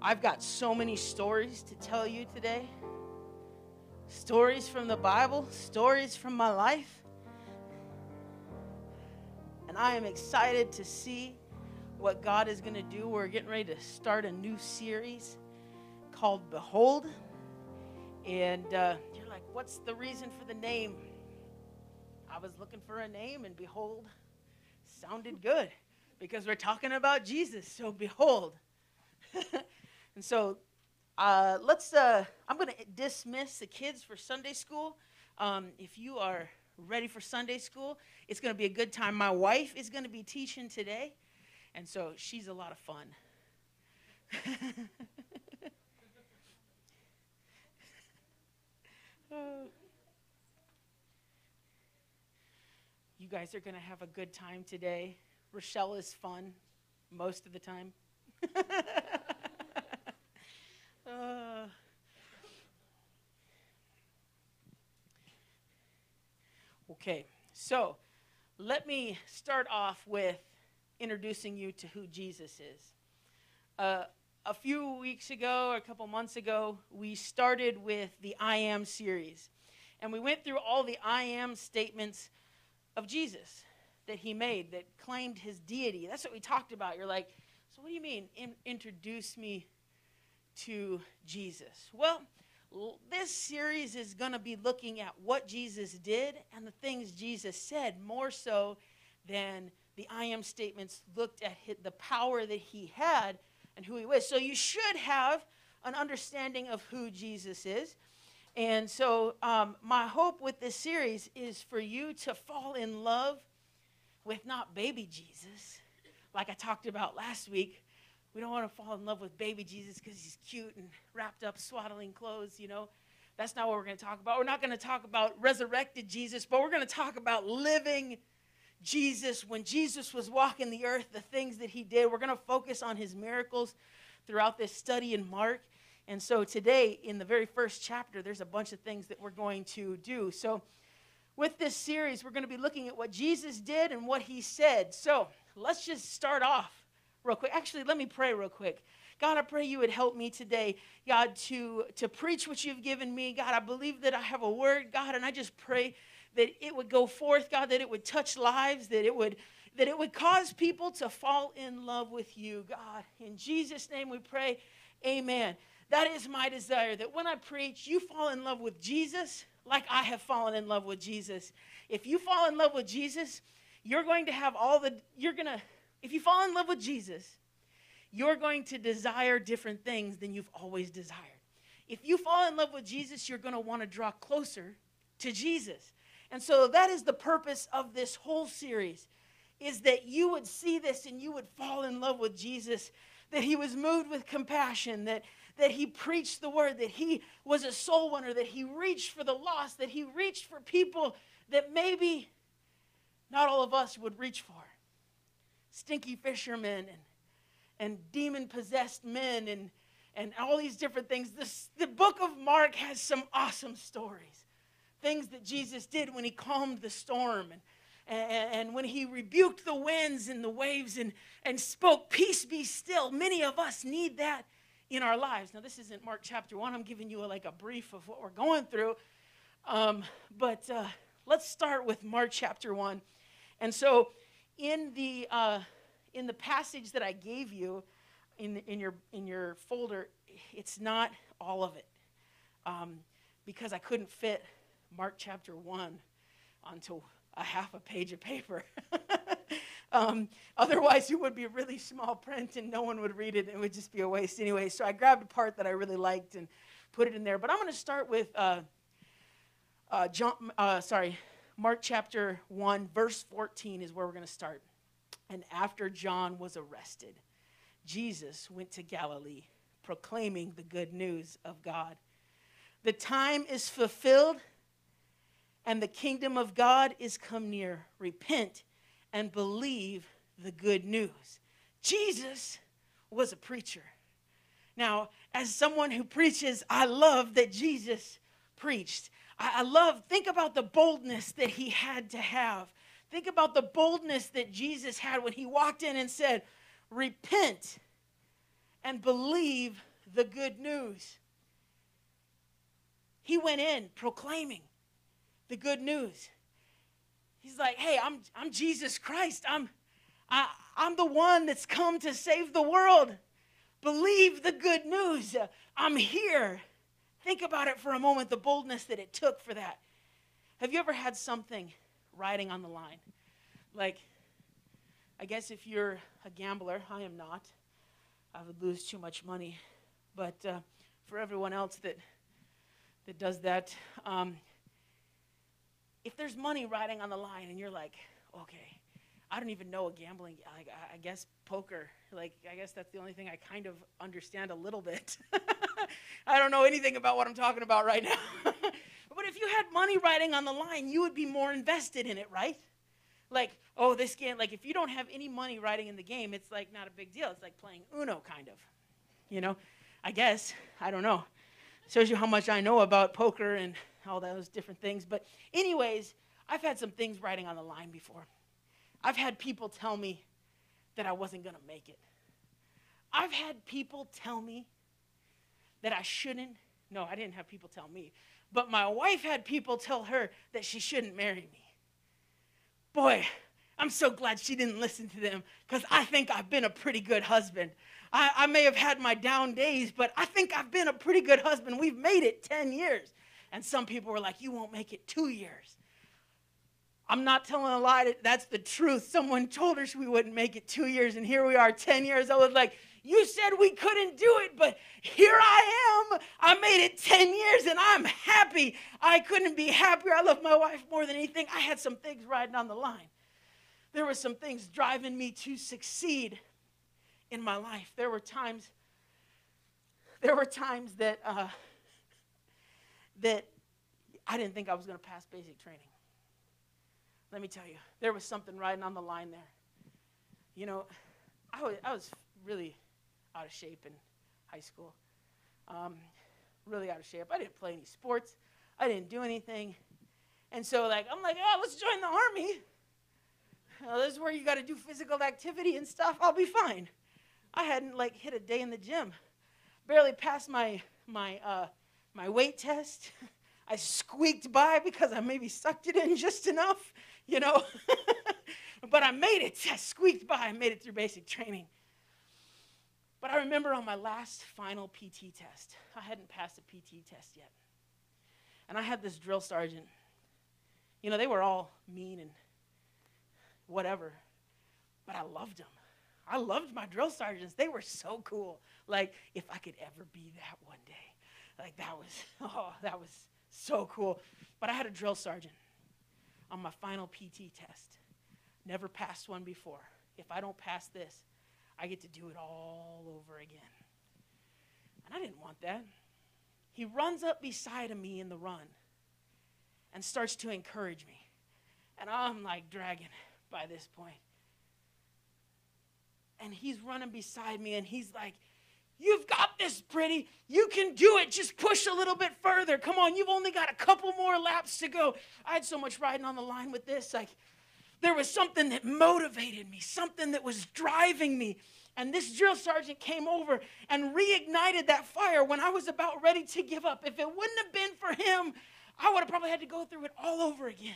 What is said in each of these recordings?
I've got so many stories to tell you today. Stories from the Bible, stories from my life. And I am excited to see what God is going to do. We're getting ready to start a new series called Behold. And you're like, what's the reason for the name? I was looking for a name, and Behold sounded good because we're talking about Jesus. So behold. And so I'm going to dismiss the kids for Sunday school. If you are ready for Sunday school, it's going to be a good time. My wife is going to be teaching today, and so she's a lot of fun. You guys are going to have a good time today. Rochelle is fun most of the time. Okay, so let me start off with introducing you to who Jesus is. A few weeks ago, or a couple months ago, we started with the I Am series. And we went through all the I Am statements of Jesus that he made that claimed his deity. That's what we talked about. You're like, so what do you mean, introduce me to Jesus? Well, this series is going to be looking at what Jesus did and the things Jesus said, more so than the I Am statements looked at the power that he had and who he was. So you should have an understanding of who Jesus is. And so my hope with this series is for you to fall in love with not baby Jesus, like I talked about last week. We don't want to fall in love with baby Jesus because he's cute and wrapped up, swaddling clothes, you know. That's not what we're going to talk about. We're not going to talk about resurrected Jesus, but we're going to talk about living Jesus. When Jesus was walking the earth, the things that he did, we're going to focus on his miracles throughout this study in Mark. And so today, in the very first chapter, there's a bunch of things that we're going to do. So with this series, we're going to be looking at what Jesus did and what he said. So let's just start off real quick. Actually, let me pray real quick. God, I pray you would help me today, God, to preach what you've given me. God, I believe that I have a word, God, and I just pray that it would go forth, God, that it would touch lives, that it would cause people to fall in love with you, God. In Jesus' name we pray, amen. That is my desire, that when I preach, you fall in love with Jesus like I have fallen in love with Jesus. If you fall in love with Jesus, if you fall in love with Jesus, you're going to desire different things than you've always desired. If you fall in love with Jesus, you're going to want to draw closer to Jesus. And so that is the purpose of this whole series, is that you would see this and you would fall in love with Jesus, that he was moved with compassion, that he preached the word, that he was a soul winner, that he reached for the lost, that he reached for people that maybe not all of us would reach for. Stinky fishermen and demon-possessed men and all these different things. The book of Mark has some awesome stories, things that Jesus did when he calmed the storm and when he rebuked the winds and the waves and spoke, peace be still. Many of us need that in our lives. Now, this isn't Mark chapter 1. I'm giving you a brief of what we're going through. But let's start with Mark chapter 1. And so in the passage that I gave you in your folder, it's not all of it, because I couldn't fit Mark chapter 1 onto a half a page of paper. Otherwise, it would be really small print and no one would read it, and it would just be a waste anyway. So I grabbed a part that I really liked and put it in there. But I'm going to start with Mark chapter 1, verse 14 is where we're going to start. And after John was arrested, Jesus went to Galilee, proclaiming the good news of God. The time is fulfilled, and the kingdom of God is come near. Repent and believe the good news. Jesus was a preacher. Now, as someone who preaches, I love that Jesus preached. Think about the boldness that he had to have. Think about the boldness that Jesus had when he walked in and said, repent and believe the good news. He went in proclaiming the good news. He's like, hey, I'm Jesus Christ. I'm the one that's come to save the world. Believe the good news. I'm here. Think about it for a moment, the boldness that it took for that. Have you ever had something riding on the line? Like, I guess if you're a gambler, I am not. I would lose too much money. But for everyone else that does that, if there's money riding on the line and you're like, okay, I don't even know a gambling, like, I guess poker, like, I guess that's the only thing I kind of understand a little bit. I don't know anything about what I'm talking about right now. But if you had money riding on the line, you would be more invested in it, right? Like, oh, this game, like if you don't have any money riding in the game, it's like not a big deal. It's like playing Uno kind of, you know, I guess. I don't know. Shows you how much I know about poker and all those different things. But anyways, I've had some things riding on the line before. I've had people tell me that I wasn't going to make it. I've had people tell me that I shouldn't. No, I didn't have people tell me. But my wife had people tell her that she shouldn't marry me. Boy, I'm so glad she didn't listen to them, because I think I've been a pretty good husband. I may have had my down days, but I think I've been a pretty good husband. We've made it 10 years. And some people were like, you won't make it 2 years. I'm not telling a lie. That's the truth. Someone told us we wouldn't make it 2 years, and here we are 10 years. I was like, you said we couldn't do it, but here I am. I made it 10 years, and I'm happy. I couldn't be happier. I love my wife more than anything. I had some things riding on the line. There were some things driving me to succeed in my life. There were times that that I didn't think I was going to pass basic training. Let me tell you, there was something riding on the line there. You know, I was really out of shape in high school. Really out of shape. I didn't play any sports. I didn't do anything. And so, like, I'm like, oh, let's join the army. Well, this is where you got to do physical activity and stuff. I'll be fine. I hadn't, like, hit a day in the gym. Barely passed my weight test. I squeaked by because I maybe sucked it in just enough, you know. But I made it. I squeaked by. I made it through basic training. But I remember on my last final PT test, I hadn't passed a PT test yet. And I had this drill sergeant. You know, they were all mean and whatever, but I loved them. I loved my drill sergeants. They were so cool. Like, if I could ever be that one day. Like, that was so cool. But I had a drill sergeant on my final PT test. Never passed one before. If I don't pass this, I get to do it all over again. And I didn't want that. He runs up beside of me in the run and starts to encourage me. And I'm like dragging by this point. And he's running beside me and he's like, you've got this, Brittany. You can do it. Just push a little bit further. Come on, you've only got a couple more laps to go. I had so much riding on the line with this. Like, there was something that motivated me, something that was driving me. And this drill sergeant came over and reignited that fire when I was about ready to give up. If it wouldn't have been for him, I would have probably had to go through it all over again.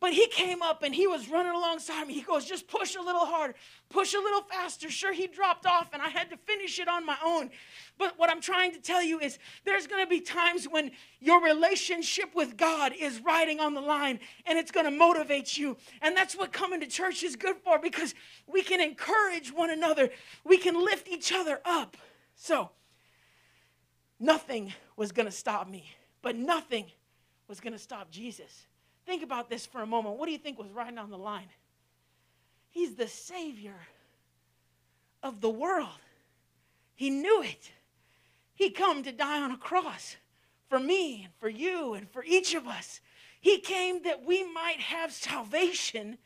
But he came up and he was running alongside me. He goes, just push a little harder, push a little faster. Sure, he dropped off and I had to finish it on my own. But what I'm trying to tell you is there's going to be times when your relationship with God is riding on the line and it's going to motivate you. And that's what coming to church is good for, because we can encourage one another. We can lift each other up. So nothing was going to stop me, but nothing was going to stop Jesus. Think about this for a moment. What do you think was riding on the line? He's the Savior of the world. He knew it. He came to die on a cross for me and for you and for each of us. He came that we might have salvation.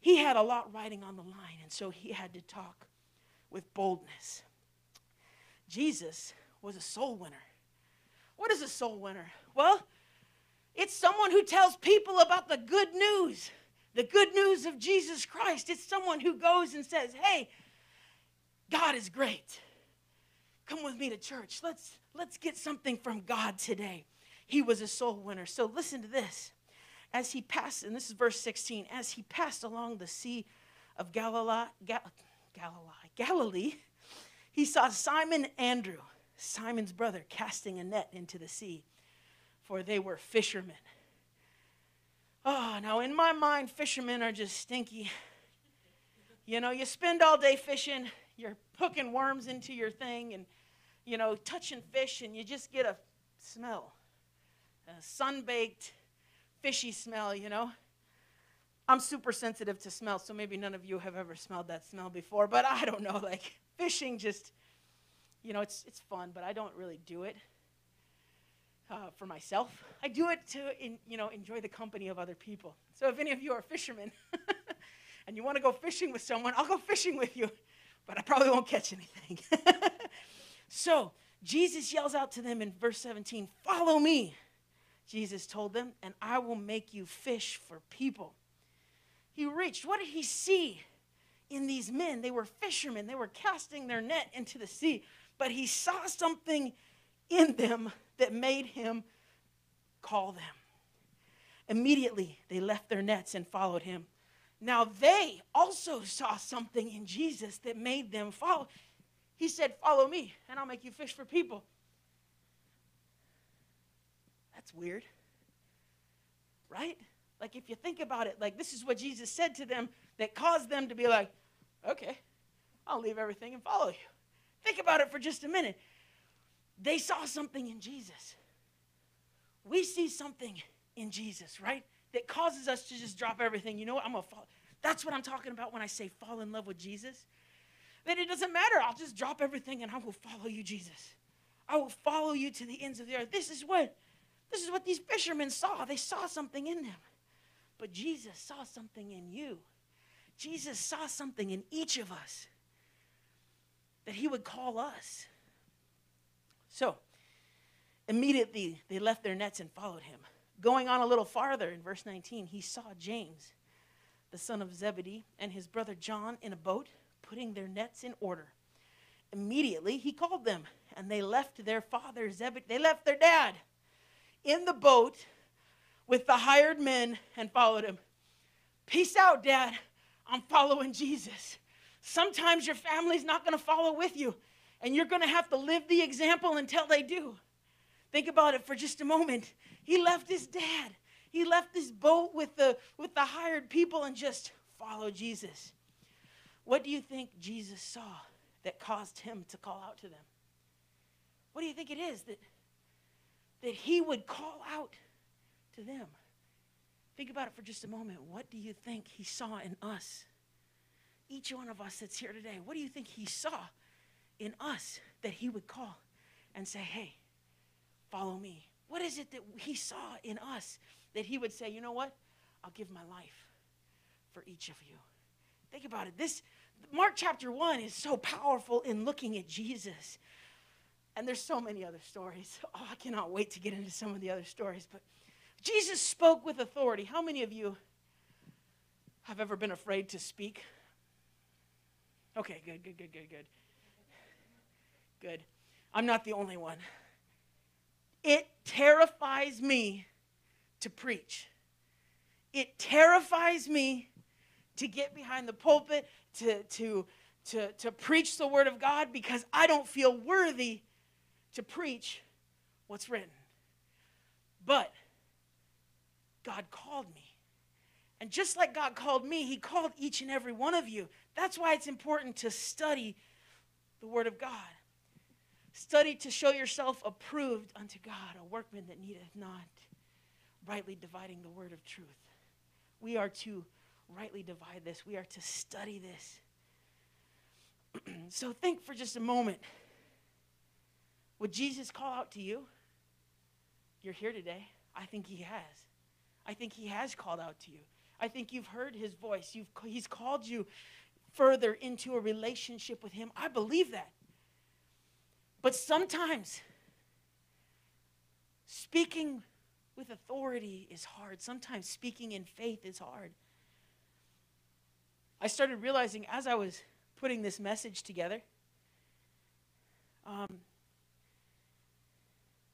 He had a lot riding on the line, and so he had to talk with boldness. Jesus was a soul winner. What is a soul winner? Well, it's someone who tells people about the good news of Jesus Christ. It's someone who goes and says, hey, God is great. Come with me to church. Let's get something from God today. He was a soul winner. So listen to this. As he passed, and this is verse 16, as he passed along the Sea of Galilee, he saw Simon Andrew, Simon's brother, casting a net into the sea, for they were fishermen. Oh, now in my mind, fishermen are just stinky. You know, you spend all day fishing, you're hooking worms into your thing and, you know, touching fish, and you just get a smell, a sun-baked, fishy smell, you know. I'm super sensitive to smell, so maybe none of you have ever smelled that smell before, but I don't know, like fishing just, you know, it's fun, but I don't really do it for myself. I do it to, enjoy the company of other people. So if any of you are fishermen and you want to go fishing with someone, I'll go fishing with you, but I probably won't catch anything. So Jesus yells out to them in verse 17, "Follow me," Jesus told them, "and I will make you fish for people." He reached. What did he see in these men? They were fishermen. They were casting their net into the sea. But he saw something in them that made him call them. Immediately, they left their nets and followed him. Now, they also saw something in Jesus that made them follow. He said, "Follow me, and I'll make you fish for people." That's weird, right? Like, if you think about it, like, this is what Jesus said to them that caused them to be like, okay, I'll leave everything and follow you. Think about it for just a minute. They saw something in Jesus. We see something in Jesus, right, that causes us to just drop everything. You know what? I'm going to follow. That's what I'm talking about when I say fall in love with Jesus. Then it doesn't matter. I'll just drop everything, and I will follow you, Jesus. I will follow you to the ends of the earth. This is what these fishermen saw. They saw something in them. But Jesus saw something in you. Jesus saw something in each of us that he would call us. So, immediately they left their nets and followed him. Going on a little farther in verse 19, he saw James, the son of Zebedee, and his brother John in a boat, putting their nets in order. Immediately he called them, and they left their father Zebedee. They left their dad in the boat with the hired men and followed him. Peace out, Dad. I'm following Jesus. Sometimes your family's not going to follow with you, and you're going to have to live the example until they do. Think about it for just a moment. He left his dad. He left this boat with the hired people and just followed Jesus. What do you think Jesus saw that caused him to call out to them? What do you think it is that he would call out to them? Think about it for just a moment. What do you think he saw in us? Each one of us that's here today, what do you think he saw in us that he would call and say, hey, follow me? What is it that he saw in us that he would say, you know what? I'll give my life for each of you. Think about it. This Mark chapter 1 is so powerful in looking at Jesus. And there's so many other stories. Oh, I cannot wait to get into some of the other stories. But Jesus spoke with authority. How many of you have ever been afraid to speak? Okay, good. I'm not the only one. It terrifies me to preach. It terrifies me to get behind the pulpit, to preach the word of God, because I don't feel worthy to preach what's written. But God called me. And just like God called me, he called each and every one of you. That's why it's important to study the word of God. Study to show yourself approved unto God, a workman that needeth not rightly dividing the word of truth. We are to rightly divide this. We are to study this. So think for just a moment. Would Jesus call out to you? You're here today. I think he has. I think he has called out to you. I think you've heard his voice. He's called you further into a relationship with him. I believe that. But sometimes speaking with authority is hard. Sometimes speaking in faith is hard. I started realizing as I was putting this message together,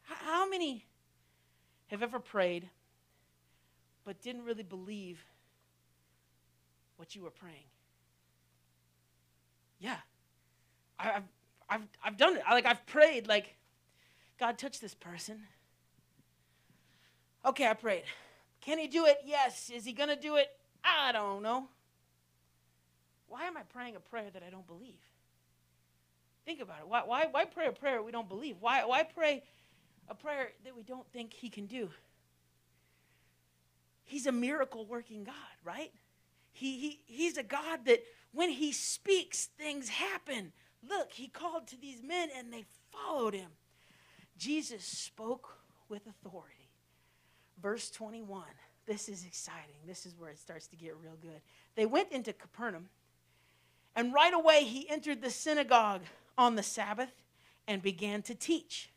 how many have ever prayed but didn't really believe what you were praying? Yeah. I've done it. I've prayed like, God, touch this person. Okay, I prayed. Can he do it? Yes. Is he going to do it? I don't know. Why am I praying a prayer that I don't believe? Think about it. Why pray a prayer we don't believe? Why pray a prayer that we don't think he can do? He's a miracle-working God, right? He's a God that when he speaks, things happen. Look, he called to these men, and they followed him. Jesus spoke with authority. Verse 21. This is exciting. This is where it starts to get real good. They went into Capernaum, and right away he entered the synagogue on the Sabbath and began to teach.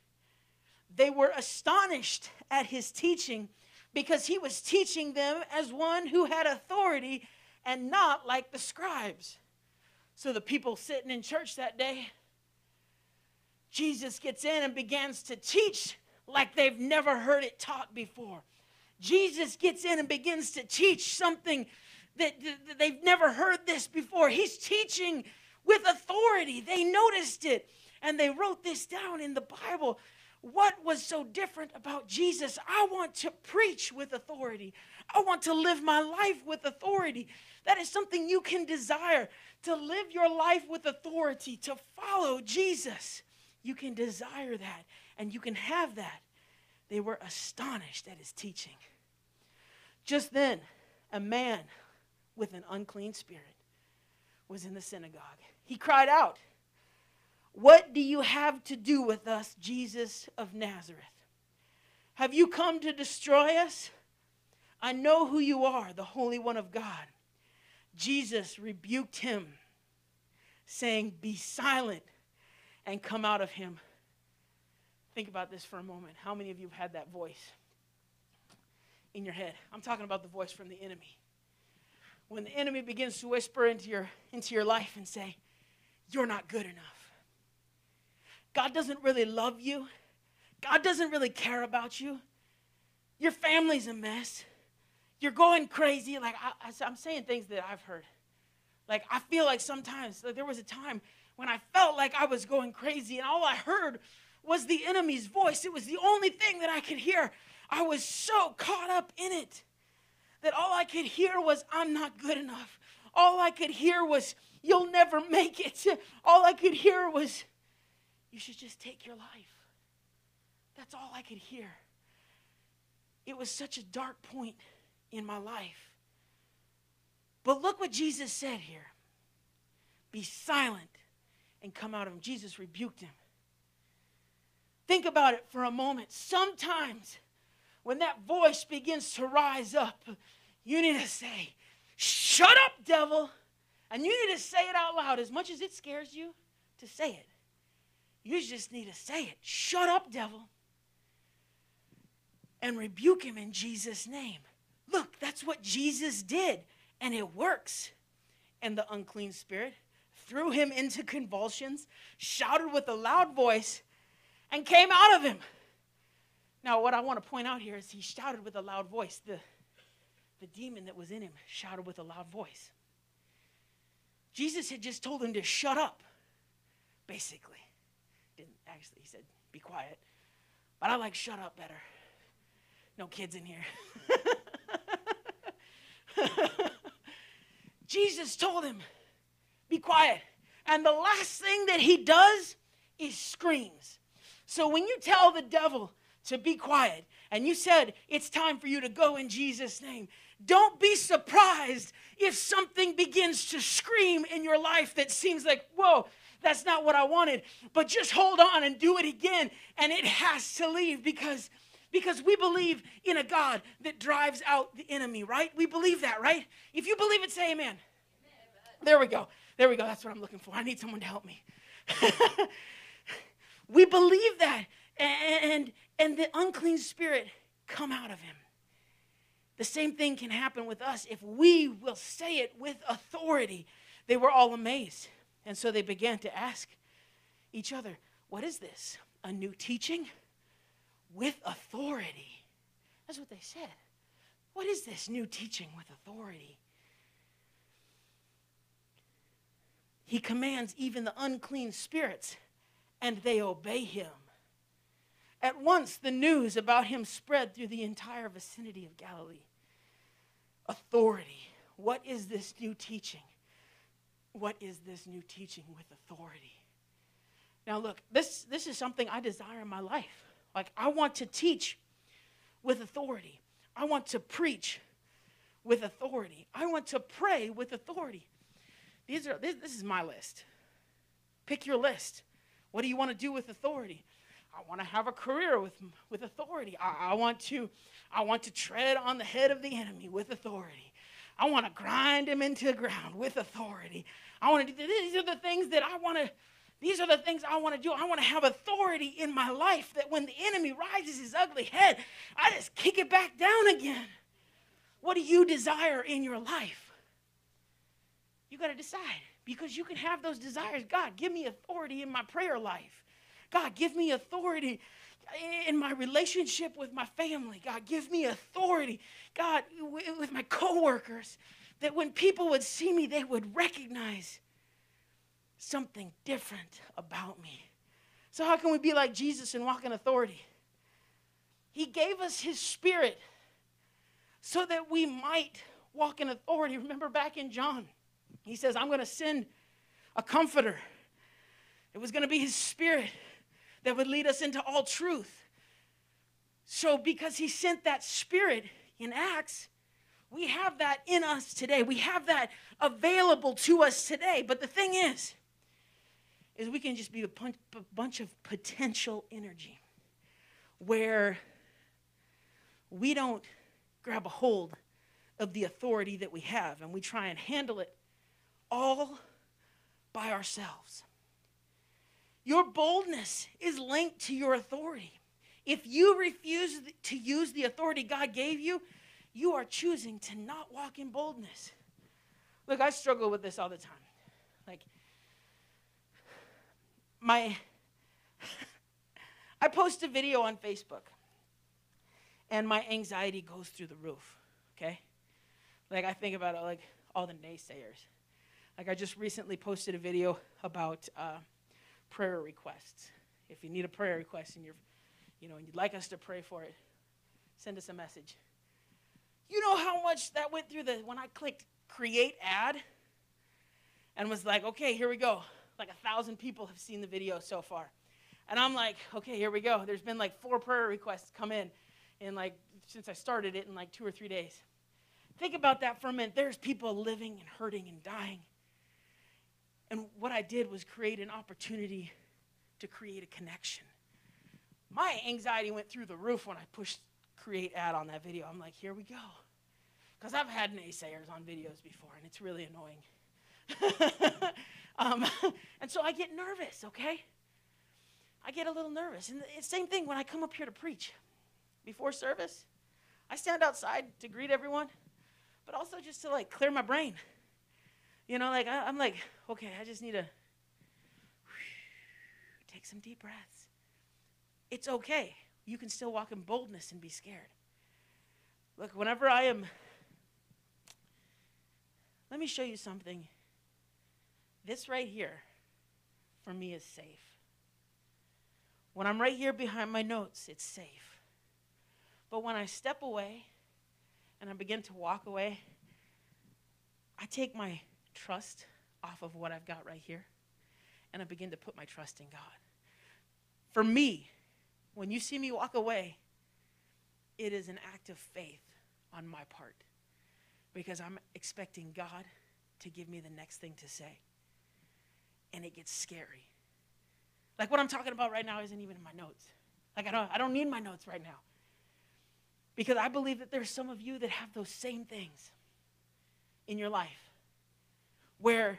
They were astonished at his teaching because he was teaching them as one who had authority and not like the scribes. So the people sitting in church that day, Jesus gets in and begins to teach like they've never heard it taught before. Jesus gets in and begins to teach something that they've never heard this before. He's teaching with authority. They noticed it, and they wrote this down in the Bible. What was so different about Jesus? I want to preach with authority. I want to live my life with authority. That is something you can desire, to live your life with authority, to follow Jesus. You can desire that, and you can have that. They were astonished at his teaching. Just then, a man with an unclean spirit was in the synagogue. He cried out, "What do you have to do with us, Jesus of Nazareth? Have you come to destroy us? I know who you are, the Holy One of God." Jesus rebuked him, saying, "Be silent and come out of him." Think about this for a moment. How many of you have had that voice in your head? I'm talking about the voice from the enemy. When the enemy begins to whisper into your life and say, "You're not good enough. God doesn't really love you. God doesn't really care about you. Your family's a mess. You're going crazy." Like, I'm saying things that I've heard. Like, I feel like sometimes, like there was a time when I felt like I was going crazy, and all I heard was the enemy's voice. It was the only thing that I could hear. I was so caught up in it that all I could hear was, "I'm not good enough." All I could hear was, "You'll never make it." All I could hear was, "You should just take your life." That's all I could hear. It was such a dark point in my life. But look what Jesus said here. "Be silent and come out of him." Jesus rebuked him. Think about it for a moment. Sometimes when that voice begins to rise up, you need to say, "Shut up, devil." And you need to say it out loud. As much as it scares you to say it, you just need to say it. "Shut up, devil," and rebuke him in Jesus' name. Look, that's what Jesus did, and it works. And the unclean spirit threw him into convulsions, shouted with a loud voice, and came out of him. Now, what I want to point out here is he shouted with a loud voice. The demon that was in him shouted with a loud voice. Jesus had just told him to shut up, basically. Actually, he said, "Be quiet." But I like "shut up" better. No kids in here. Jesus told him, "Be quiet." And the last thing that he does is screams. So when you tell the devil to be quiet and you said, it's time for you to go in Jesus' name, don't be surprised if something begins to scream in your life that seems like, whoa, that's not what I wanted. But just hold on and do it again. And it has to leave because we believe in a God that drives out the enemy, right? We believe that, right? If you believe it, say amen. There we go. There we go. That's what I'm looking for. I need someone to help me. We believe that. And the unclean spirit come out of him. The same thing can happen with us if we will say it with authority. They were all amazed. And so they began to ask each other, what is this? A new teaching with authority. That's what they said. What is this new teaching with authority? He commands even the unclean spirits, and they obey him. At once, the news about him spread through the entire vicinity of Galilee. Authority. What is this new teaching? What is this new teaching with authority? Now, look, this is something I desire in my life. Like, I want to teach with authority. I want to preach with authority. I want to pray with authority. This is my list. Pick your list. What do you want to do with authority? I want to have a career with authority. I want to tread on the head of the enemy with authority. I want to grind him into the ground with authority. I want to do these are the things that I want to. These are the things I want to do. I want to have authority in my life that when the enemy rises his ugly head, I just kick it back down again. What do you desire in your life? You got to decide, because you can have those desires. God, give me authority in my prayer life. God, give me authority in my relationship with my family. God, give me authority, God, with my coworkers, that when people would see me, they would recognize something different about me. So how can we be like Jesus and walk in authority? He gave us his spirit so that we might walk in authority. Remember back in John, he says, I'm going to send a comforter. It was going to be his spirit that would lead us into all truth. So because he sent that spirit in Acts, we have that in us today. We have that available to us today. But the thing is we can just be a bunch of potential energy where we don't grab a hold of the authority that we have, and we try and handle it all by ourselves. Your boldness is linked to your authority. If you refuse to use the authority God gave you, you are choosing to not walk in boldness. Look, I struggle with this all the time. Like, I post a video on Facebook, and my anxiety goes through the roof, okay? Like, I think about, like, all the naysayers. Like, I just recently posted a video about prayer requests. If you need a prayer request and and you'd like us to pray for it, send us a message. You know how much that went through when I clicked create ad and was like, okay, here we go. Like 1,000 people have seen the video so far. And I'm like, okay, here we go. There's been like 4 prayer requests come in like since I started it in like 2 or 3 days. Think about that for a minute. There's people living and hurting and dying. And what I did was create an opportunity to create a connection. My anxiety went through the roof when I pushed create ad on that video. I'm like, here we go. Because I've had naysayers on videos before, and it's really annoying. And so I get nervous, okay? I get a little nervous. And the same thing when I come up here to preach. Before service, I stand outside to greet everyone, but also just to, like, clear my brain. You know, like, I'm like, okay, I just need to take some deep breaths. It's okay. You can still walk in boldness and be scared. Look, whenever I am, let me show you something. This right here, for me, is safe. When I'm right here behind my notes, it's safe. But when I step away and I begin to walk away, I take my trust off of what I've got right here, and I begin to put my trust in God. For me, when you see me walk away, it is an act of faith on my part because I'm expecting God to give me the next thing to say. And it gets scary. Like what I'm talking about right now isn't even in my notes. Like I don't need my notes right now. Because I believe that there's some of you that have those same things in your life where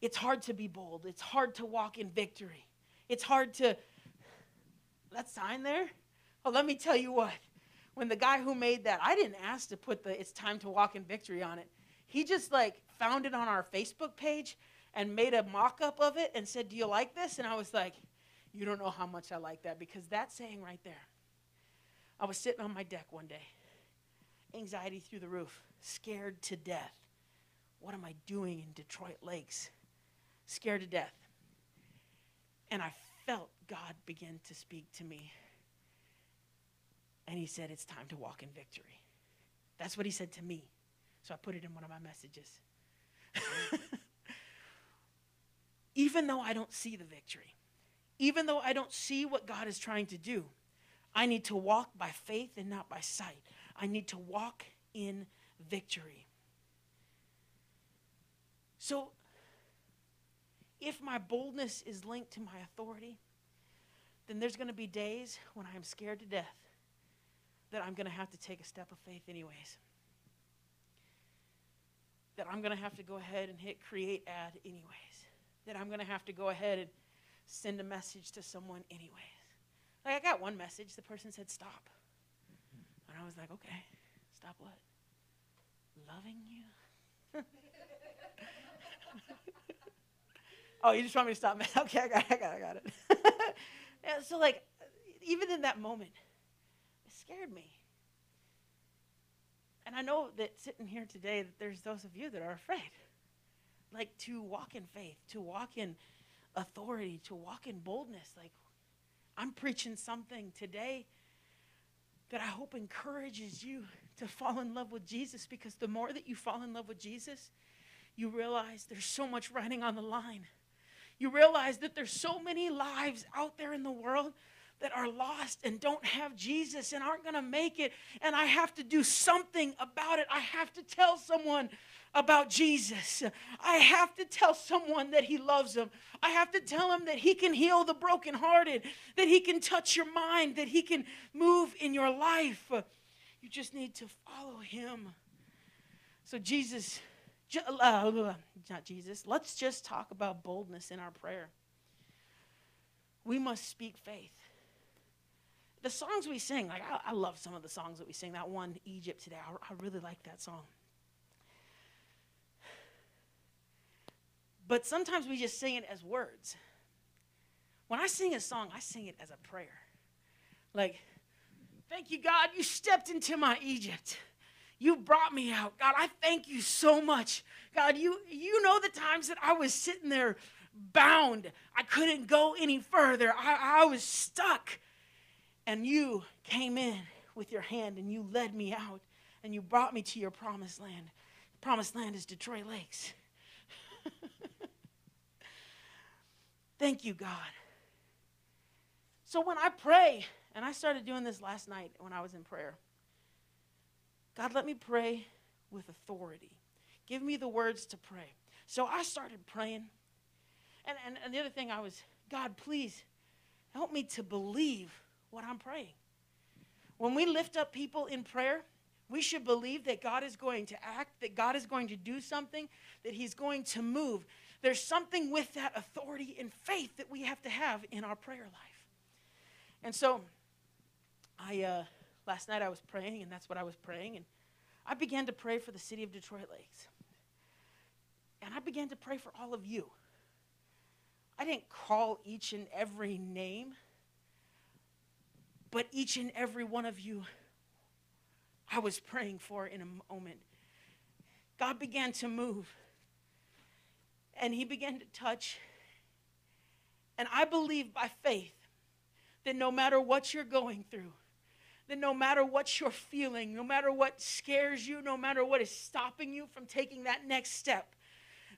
it's hard to be bold. It's hard to walk in victory. It's hard to, that sign there? Oh, let me tell you what. When the guy who made that, I didn't ask to put the "It's time to walk in victory" on it. He just like found it on our Facebook page and made a mock-up of it and said, "Do you like this?" And I was like, you don't know how much I like that, because that saying right there, I was sitting on my deck one day, anxiety through the roof, scared to death. What am I doing in Detroit Lakes? Scared to death. And I felt God begin to speak to me. And he said, "It's time to walk in victory." That's what he said to me. So I put it in one of my messages. Even though I don't see the victory, even though I don't see what God is trying to do, I need to walk by faith and not by sight. I need to walk in victory. So if my boldness is linked to my authority, then there's going to be days when I'm scared to death that I'm going to have to take a step of faith anyways. That I'm going to have to go ahead and hit create ad anyways. That I'm going to have to go ahead and send a message to someone anyways. Like I got one message. The person said, "Stop." And I was like, okay, stop what? Loving you? Oh, you just want me to stop, man? Okay, I got it. Yeah, so like, even in that moment, it scared me. And I know that sitting here today, that there's those of you that are afraid. Like to walk in faith, to walk in authority, to walk in boldness. Like I'm preaching something today that I hope encourages you to fall in love with Jesus, because the more that you fall in love with Jesus, you realize there's so much riding on the line. You realize that there's so many lives out there in the world that are lost and don't have Jesus and aren't going to make it. And I have to do something about it. I have to tell someone about Jesus. I have to tell someone that he loves them. I have to tell him that he can heal the brokenhearted, that he can touch your mind, that he can move in your life. You just need to follow him. So let's just talk about boldness in our prayer. We must speak faith. The songs we sing, like I love some of the songs that we sing. That one, "Egypt Today," I really like that song. But sometimes we just sing it as words. When I sing a song, I sing it as a prayer. Like, "Thank you, God, you stepped into my Egypt. You brought me out. God, I thank you so much. God, you know the times that I was sitting there bound. I couldn't go any further. I was stuck. And you came in with your hand and you led me out and you brought me to your promised land." The promised land is Detroit Lakes. Thank you, God. So when I pray, and I started doing this last night when I was in prayer, God, let me pray with authority. Give me the words to pray. So I started praying. And the other thing I was, God, please help me to believe what I'm praying. When we lift up people in prayer, we should believe that God is going to act, that God is going to do something, that he's going to move. There's something with that authority and faith that we have to have in our prayer life. And so last night I was praying, and that's what I was praying, and I began to pray for the city of Detroit Lakes. And I began to pray for all of you. I didn't call each and every name, but each and every one of you I was praying for in a moment. God began to move, and he began to touch. And I believe by faith that no matter what you're going through, that no matter what you're feeling, no matter what scares you, no matter what is stopping you from taking that next step,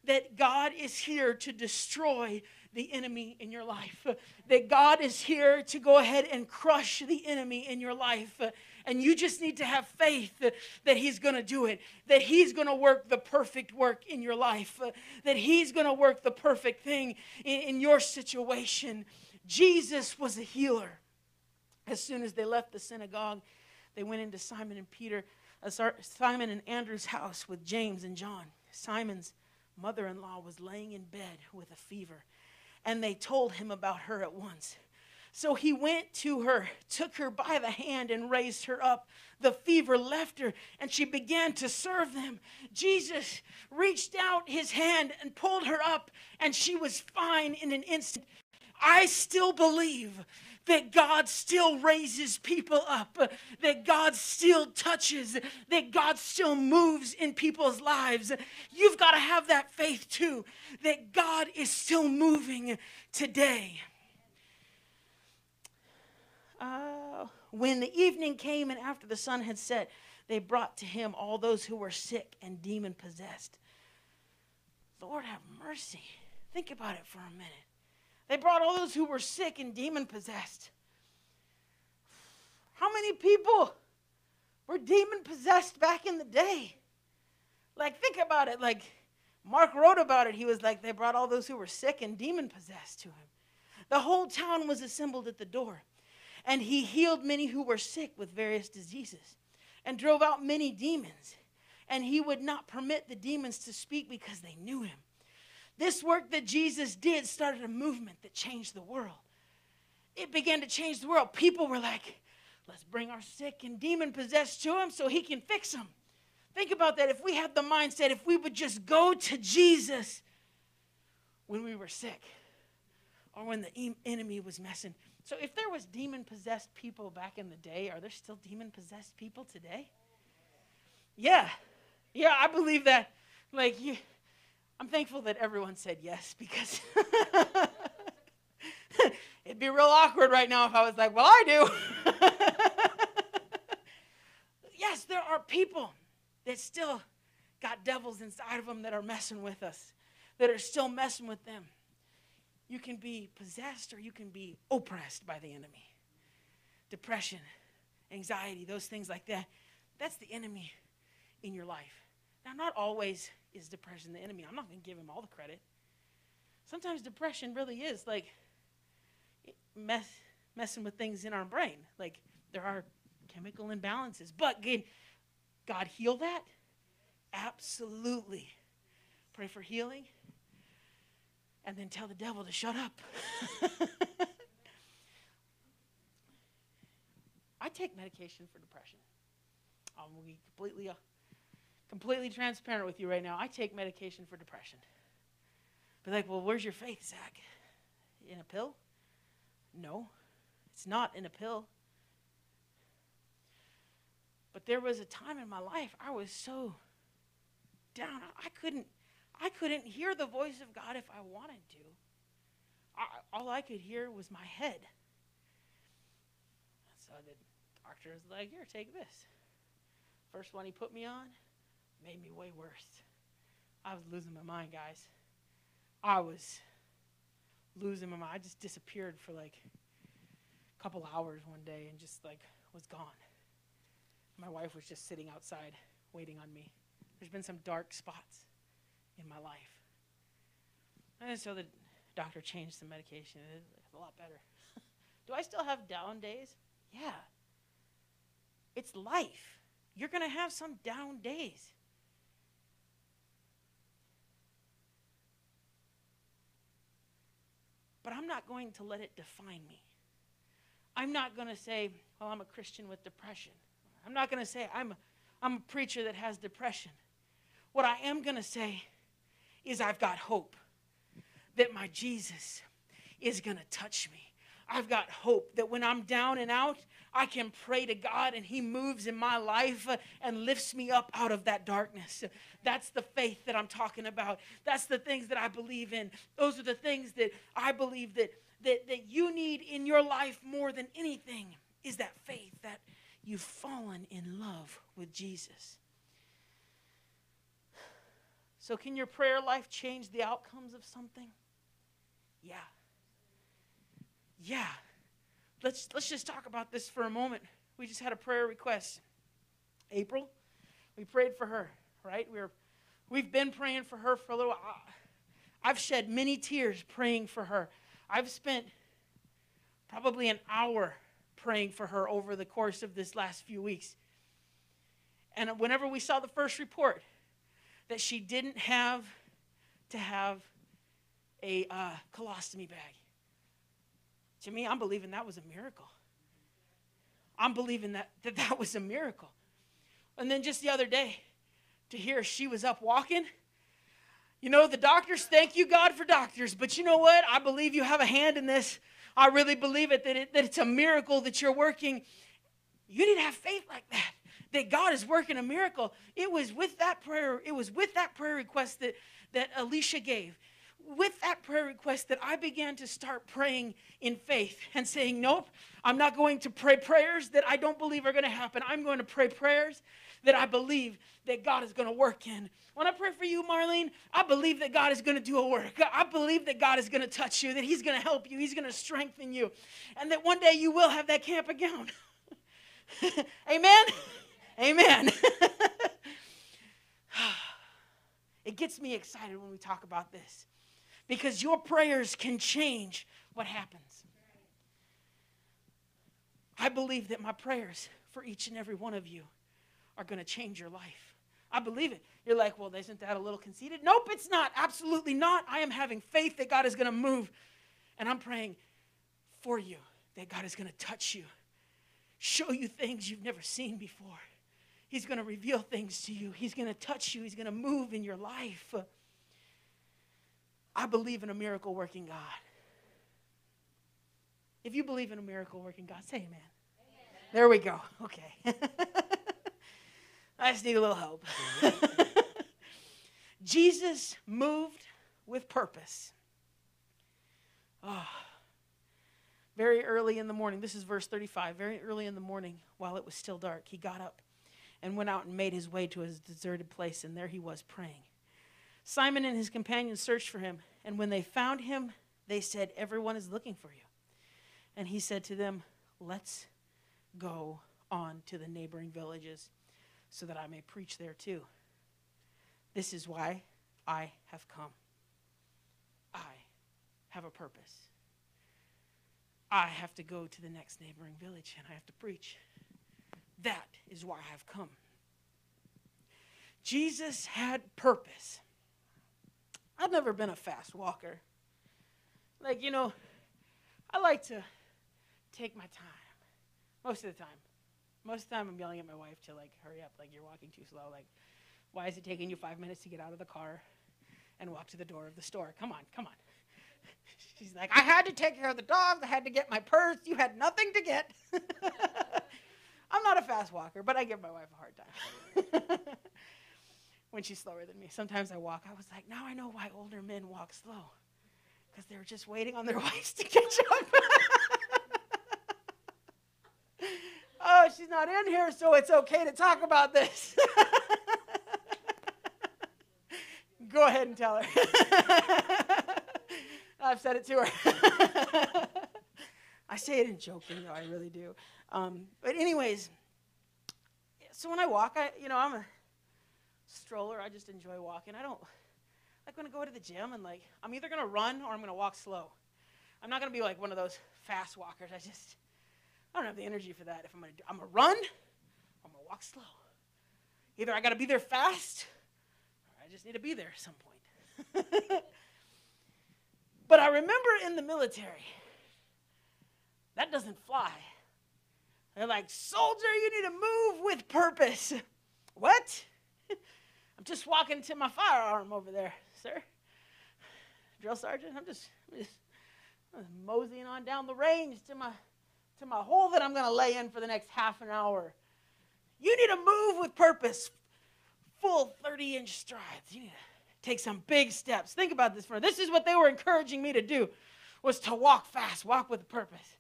that God is here to destroy the enemy in your life. That God is here to go ahead and crush the enemy in your life. And you just need to have faith that he's going to do it. That he's going to work the perfect work in your life. That he's going to work the perfect thing in your situation. Jesus was a healer. As soon as they left the synagogue, they went into Simon and Andrew's house with James and John. Simon's mother-in-law was laying in bed with a fever, and they told him about her at once. So he went to her, took her by the hand, and raised her up. The fever left her, and she began to serve them. Jesus reached out his hand and pulled her up, and she was fine in an instant. I still believe that God still raises people up, that God still touches, that God still moves in people's lives. You've got to have that faith too, that God is still moving today. When the evening came and after the sun had set, they brought to him all those who were sick and demon-possessed. Lord, have mercy. Think about it for a minute. They brought all those who were sick and demon-possessed. How many people were demon-possessed back in the day? Like, think about it. Like, Mark wrote about it. He was like, they brought all those who were sick and demon-possessed to him. The whole town was assembled at the door. And he healed many who were sick with various diseases and drove out many demons. And he would not permit the demons to speak because they knew him. This work that Jesus did started a movement that changed the world. It began to change the world. People were like, let's bring our sick and demon-possessed to him so he can fix them. Think about that. If we had the mindset, if we would just go to Jesus when we were sick or when the enemy was messing. So if there was demon-possessed people back in the day, are there still demon-possessed people today? Yeah. Yeah, I believe that. Like, you... I'm thankful that everyone said yes, because it'd be real awkward right now if I was like, well, I do. Yes, there are people that still got devils inside of them that are messing with us, that are still messing with them. You can be possessed or you can be oppressed by the enemy. Depression, anxiety, those things like that. That's the enemy in your life. Now, not always is depression the enemy. I'm not going to give him all the credit. Sometimes depression really is like messing with things in our brain. Like there are chemical imbalances. But can God heal that? Absolutely. Pray for healing and then tell the devil to shut up. I take medication for depression. I'll be completely transparent with you right now. I take medication for depression. Be like, well, where's your faith, Zach? In a pill? No, it's not in a pill. But there was a time in my life I was so down. I couldn't hear the voice of God if I wanted to. All I could hear was my head. So the doctor was like, here, take this. First one he put me on. Made me way worse. I was losing my mind, guys. I was losing my mind. I just disappeared for like a couple hours one day and just like was gone. My wife was just sitting outside waiting on me. There's been some dark spots in my life. And so the doctor changed the medication. It was a lot better. Do I still have down days? Yeah. It's life. You're going to have some down days. But I'm not going to let it define me. I'm not going to say, well, I'm a Christian with depression. I'm not going to say, I'm a preacher that has depression. What I am going to say is I've got hope that my Jesus is going to touch me. I've got hope that when I'm down and out, I can pray to God and he moves in my life and lifts me up out of that darkness. That's the faith that I'm talking about. That's the things that I believe in. Those are the things that I believe that you need in your life more than anything is that faith that you've fallen in love with Jesus. So can your prayer life change the outcomes of something? Yeah. Let's just talk about this for a moment. We just had a prayer request. April, we prayed for her, right? We've been praying for her for a little while. I've shed many tears praying for her. I've spent probably an hour praying for her over the course of this last few weeks. And whenever we saw the first report that she didn't have to have a colostomy bag, to me, I'm believing that was a miracle. I'm believing that was a miracle. And then just the other day, to hear she was up walking. You know, the doctors, thank you, God, for doctors. But you know what? I believe you have a hand in this. I really believe it, that it's a miracle that you're working. You need to have faith like that God is working a miracle. It was with that prayer request that Alicia gave, with that prayer request that I began to start praying in faith and saying, nope, I'm not going to pray prayers that I don't believe are going to happen. I'm going to pray prayers that I believe that God is going to work in. When I pray for you, Marlene, I believe that God is going to do a work. I believe that God is going to touch you, that he's going to help you, he's going to strengthen you, and that one day you will have that Campa gown. Amen? Amen. It gets me excited when we talk about this, because your prayers can change what happens. I believe that my prayers for each and every one of you are going to change your life. I believe it. You're like, well, isn't that a little conceited? Nope, it's not. Absolutely not. I am having faith that God is going to move. And I'm praying for you that God is going to touch you, show you things you've never seen before. He's going to reveal things to you. He's going to touch you. He's going to move in your life. I believe in a miracle-working God. If you believe in a miracle-working God, say amen. Amen. There we go. Okay. I just need a little help. Jesus moved with purpose. Oh, very early in the morning, this is verse 35, very early in the morning, while it was still dark, he got up and went out and made his way to his deserted place, and there he was praying. Simon and his companions searched for him, and when they found him, they said, everyone is looking for you. And he said to them, let's go on to the neighboring villages, so that I may preach there too. This is why I have come. I have a purpose. I have to go to the next neighboring village and I have to preach. That is why I have come. Jesus had purpose. I've never been a fast walker. Like, you know, I like to take my time most of the time. Most of the time I'm yelling at my wife to, like, hurry up, like, you're walking too slow. Like, why is it taking you 5 minutes to get out of the car and walk to the door of the store? Come on, come on. She's like, I had to take care of the dogs. I had to get my purse. You had nothing to get. I'm not a fast walker, but I give my wife a hard time when she's slower than me. Sometimes I walk. I was like, now I know why older men walk slow, because they're just waiting on their wives to catch up. Oh, she's not in here, so it's okay to talk about this. Go ahead and tell her. I've said it to her. I say it in joking, though, I really do. But anyways, so when I walk, I'm a stroller. I just enjoy walking. I don't like when I go to the gym and, like, I'm either going to run or I'm going to walk slow. I'm not going to be like one of those fast walkers. I don't have the energy for that. If I'm going to run, I'm going to walk slow. Either I got to be there fast, or I just need to be there at some point. But I remember in the military, that doesn't fly. They're like, soldier, you need to move with purpose. What? I'm just walking to my firearm over there, sir. Drill sergeant, I'm just moseying on down the range to my hole that I'm going to lay in for the next half an hour. You need to move with purpose. Full 30-inch strides. You need to take some big steps. Think about this. This is what they were encouraging me to do, was to walk fast, walk with purpose.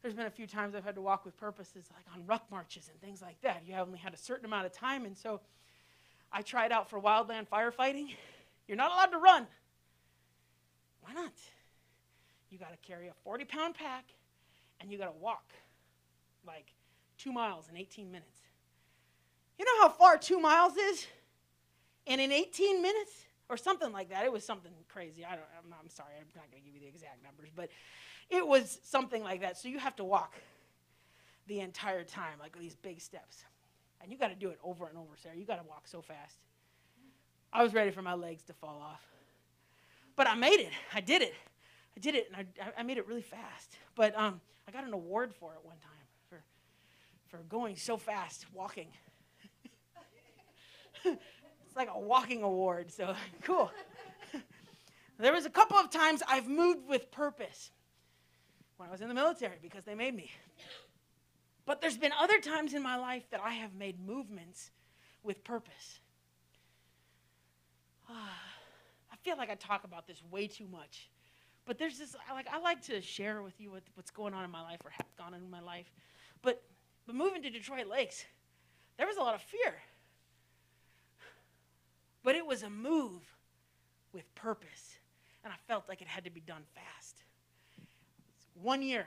There's been a few times I've had to walk with purposes, like on ruck marches and things like that. You only had a certain amount of time, and so I tried out for wildland firefighting. You're not allowed to run. Why not? you got to carry a 40-pound pack, and you got to walk like 2 miles in 18 minutes. You know how far 2 miles is? And in 18 minutes or something like that, it was something crazy. I'm sorry, I'm not going to give you the exact numbers, but it was something like that. So you have to walk the entire time, like these big steps. And you got to do it over and over, Sarah. You got to walk so fast. I was ready for my legs to fall off. But I made it. I did it. I did it, and I made it really fast. But I got an award for it one time for going so fast, walking. It's like a walking award, so cool. There was a couple of times I've moved with purpose when I was in the military because they made me. But there's been other times in my life that I have made movements with purpose. I feel like I talk about this way too much. But there's this, I like to share with you what's going on in my life or has gone on in my life. But moving to Detroit Lakes, there was a lot of fear. But it was a move with purpose. And I felt like it had to be done fast. 1 year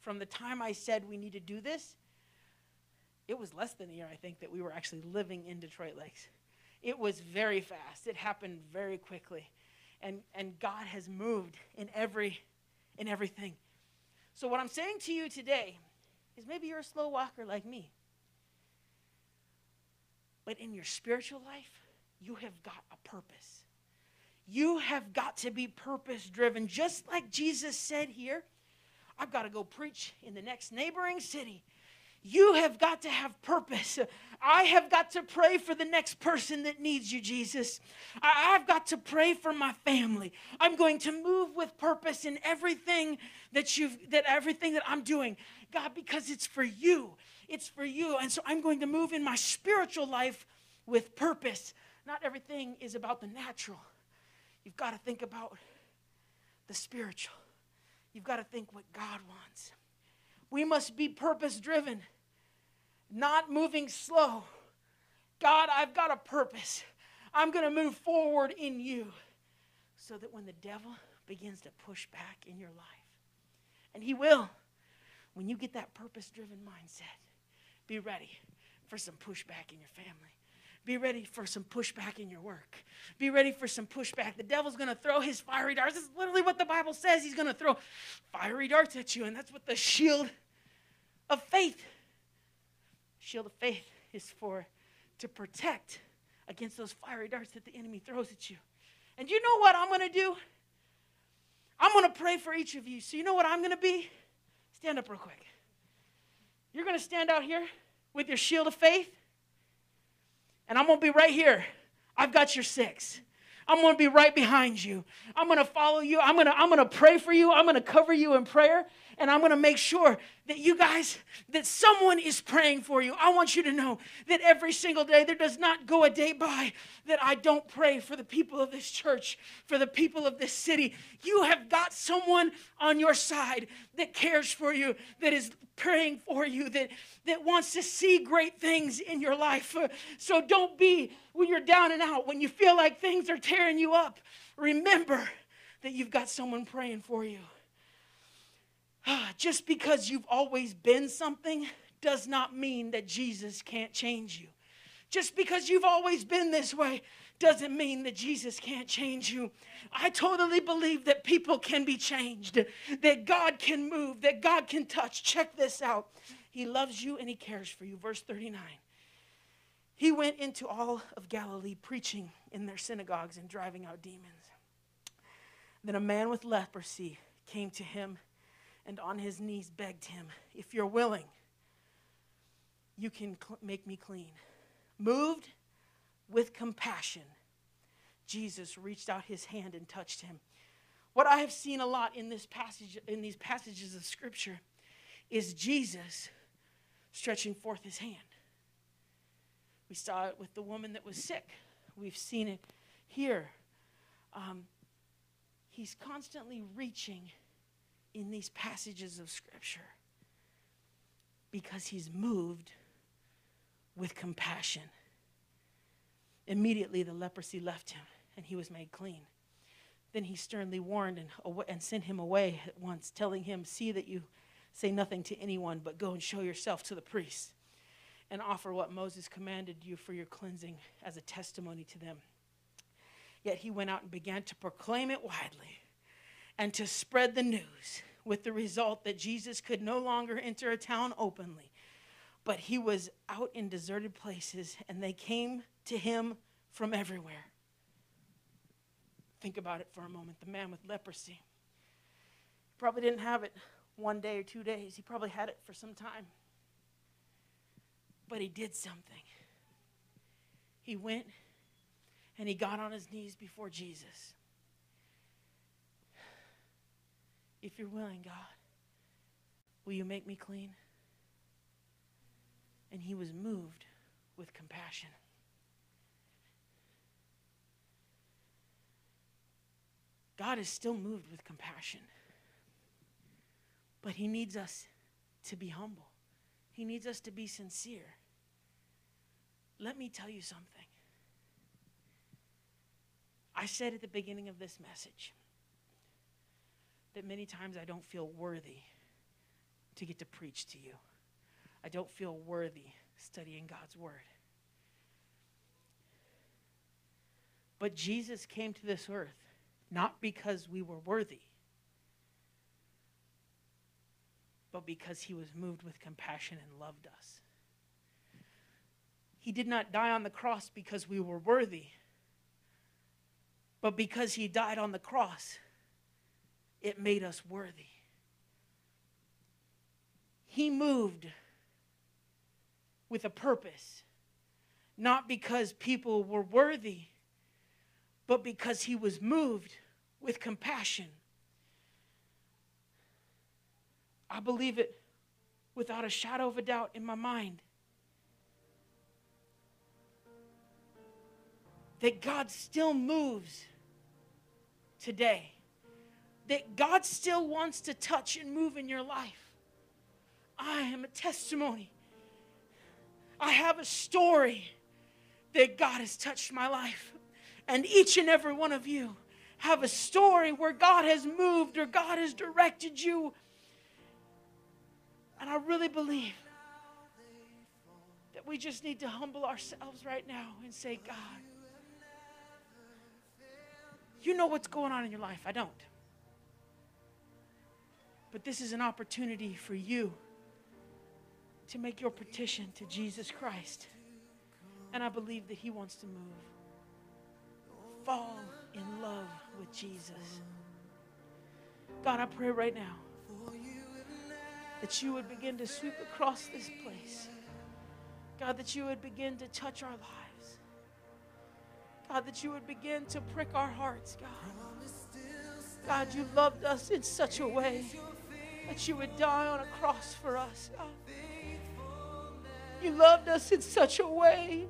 from the time I said we need to do this, it was less than a year, I think, that we were actually living in Detroit Lakes. It was very fast. It happened very quickly. And God has moved in everything. So what I'm saying to you today is maybe you're a slow walker like me. But in your spiritual life, you have got a purpose. You have got to be purpose-driven. Just like Jesus said here, I've got to go preach in the next neighboring city. You have got to have purpose. I have got to pray for the next person that needs you, Jesus. I've got to pray for my family. I'm going to move with purpose in everything everything that I'm doing, God, because it's for you. It's for you. And so I'm going to move in my spiritual life with purpose. Not everything is about the natural. You've got to think about the spiritual. You've got to think what God wants. We must be purpose-driven. Not moving slow. God, I've got a purpose. I'm going to move forward in you so that when the devil begins to push back in your life, and he will, when you get that purpose-driven mindset, be ready for some pushback in your family. Be ready for some pushback in your work. Be ready for some pushback. The devil's going to throw his fiery darts. That's literally what the Bible says. He's going to throw fiery darts at you, and that's what the shield of faith is for, to protect against those fiery darts that the enemy throws at you. And you know what I'm going to do? I'm going to pray for each of you. So you know what I'm going to be? Stand up real quick. You're going to stand out here with your shield of faith, and I'm going to be right here. I've got your six. I'm going to be right behind you. I'm going to follow you. I'm going to pray for you. I'm going to cover you in prayer. And I'm going to make sure that you guys, that someone is praying for you. I want you to know that every single day, there does not go a day by that I don't pray for the people of this church, for the people of this city. You have got someone on your side that cares for you, that is praying for you, that wants to see great things in your life. So don't be when you're down and out, when you feel like things are tearing you up. Remember that you've got someone praying for you. Just because you've always been something does not mean that Jesus can't change you. Just because you've always been this way doesn't mean that Jesus can't change you. I totally believe that people can be changed, that God can move, that God can touch. Check this out. He loves you and he cares for you. Verse 39. He went into all of Galilee preaching in their synagogues and driving out demons. Then a man with leprosy came to him and on his knees begged him, if you're willing, you can make me clean. Moved with compassion, Jesus reached out his hand and touched him. What I have seen a lot in this passage, in these passages of Scripture, is Jesus stretching forth his hand. We saw it with the woman that was sick. We've seen it here. He's constantly reaching in these passages of Scripture because he's moved with compassion. Immediately the leprosy left him and he was made clean. Then he sternly warned and sent him away at once, telling him, see that you say nothing to anyone, but go and show yourself to the priest and offer what Moses commanded you for your cleansing as a testimony to them. Yet he went out and began to proclaim it widely and to spread the news, with the result that Jesus could no longer enter a town openly, but he was out in deserted places, and they came to him from everywhere. Think about it for a moment. The man with leprosy probably didn't have it one day or 2 days. He probably had it for some time. But he did something. He went and he got on his knees before Jesus. If you're willing, God, will you make me clean? And he was moved with compassion. God is still moved with compassion. But he needs us to be humble. He needs us to be sincere. Let me tell you something. I said at the beginning of this message that many times I don't feel worthy to get to preach to you. I don't feel worthy studying God's word. But Jesus came to this earth not because we were worthy, but because he was moved with compassion and loved us. He did not die on the cross because we were worthy, but because he died on the cross, it made us worthy. He moved with a purpose, not because people were worthy, but because he was moved with compassion. I believe it without a shadow of a doubt in my mind that God still moves today, that God still wants to touch and move in your life. I am a testimony. I have a story that God has touched my life. And each and every one of you have a story where God has moved or God has directed you. And I really believe that we just need to humble ourselves right now and say, God, you know what's going on in your life. I don't. But this is an opportunity for you to make your petition to Jesus Christ. And I believe that he wants to move. Fall in love with Jesus. God, I pray right now that you would begin to sweep across this place. God, that you would begin to touch our lives. God, that you would begin to prick our hearts, God. God, you loved us in such a way that you would die on a cross for us, God. You loved us in such a way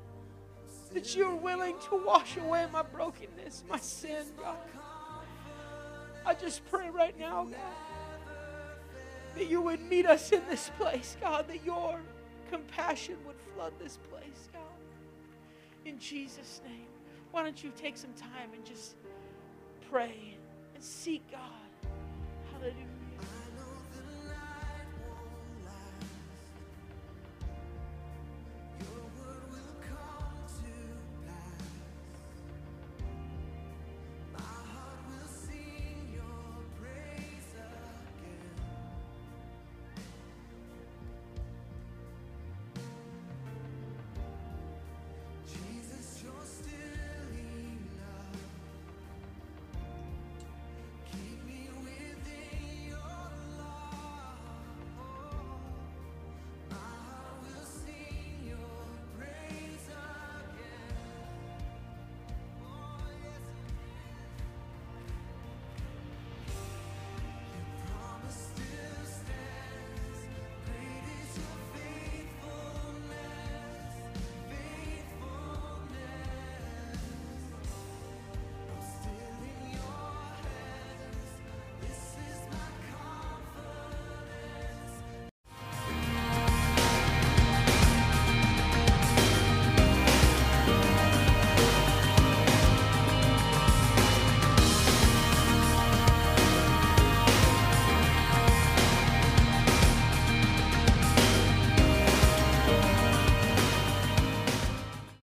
that you were willing to wash away my brokenness, my sin, God. I just pray right now, God, that you would meet us in this place, God, that your compassion would flood this place, God. In Jesus' name, why don't you take some time and just pray and seek God. Hallelujah.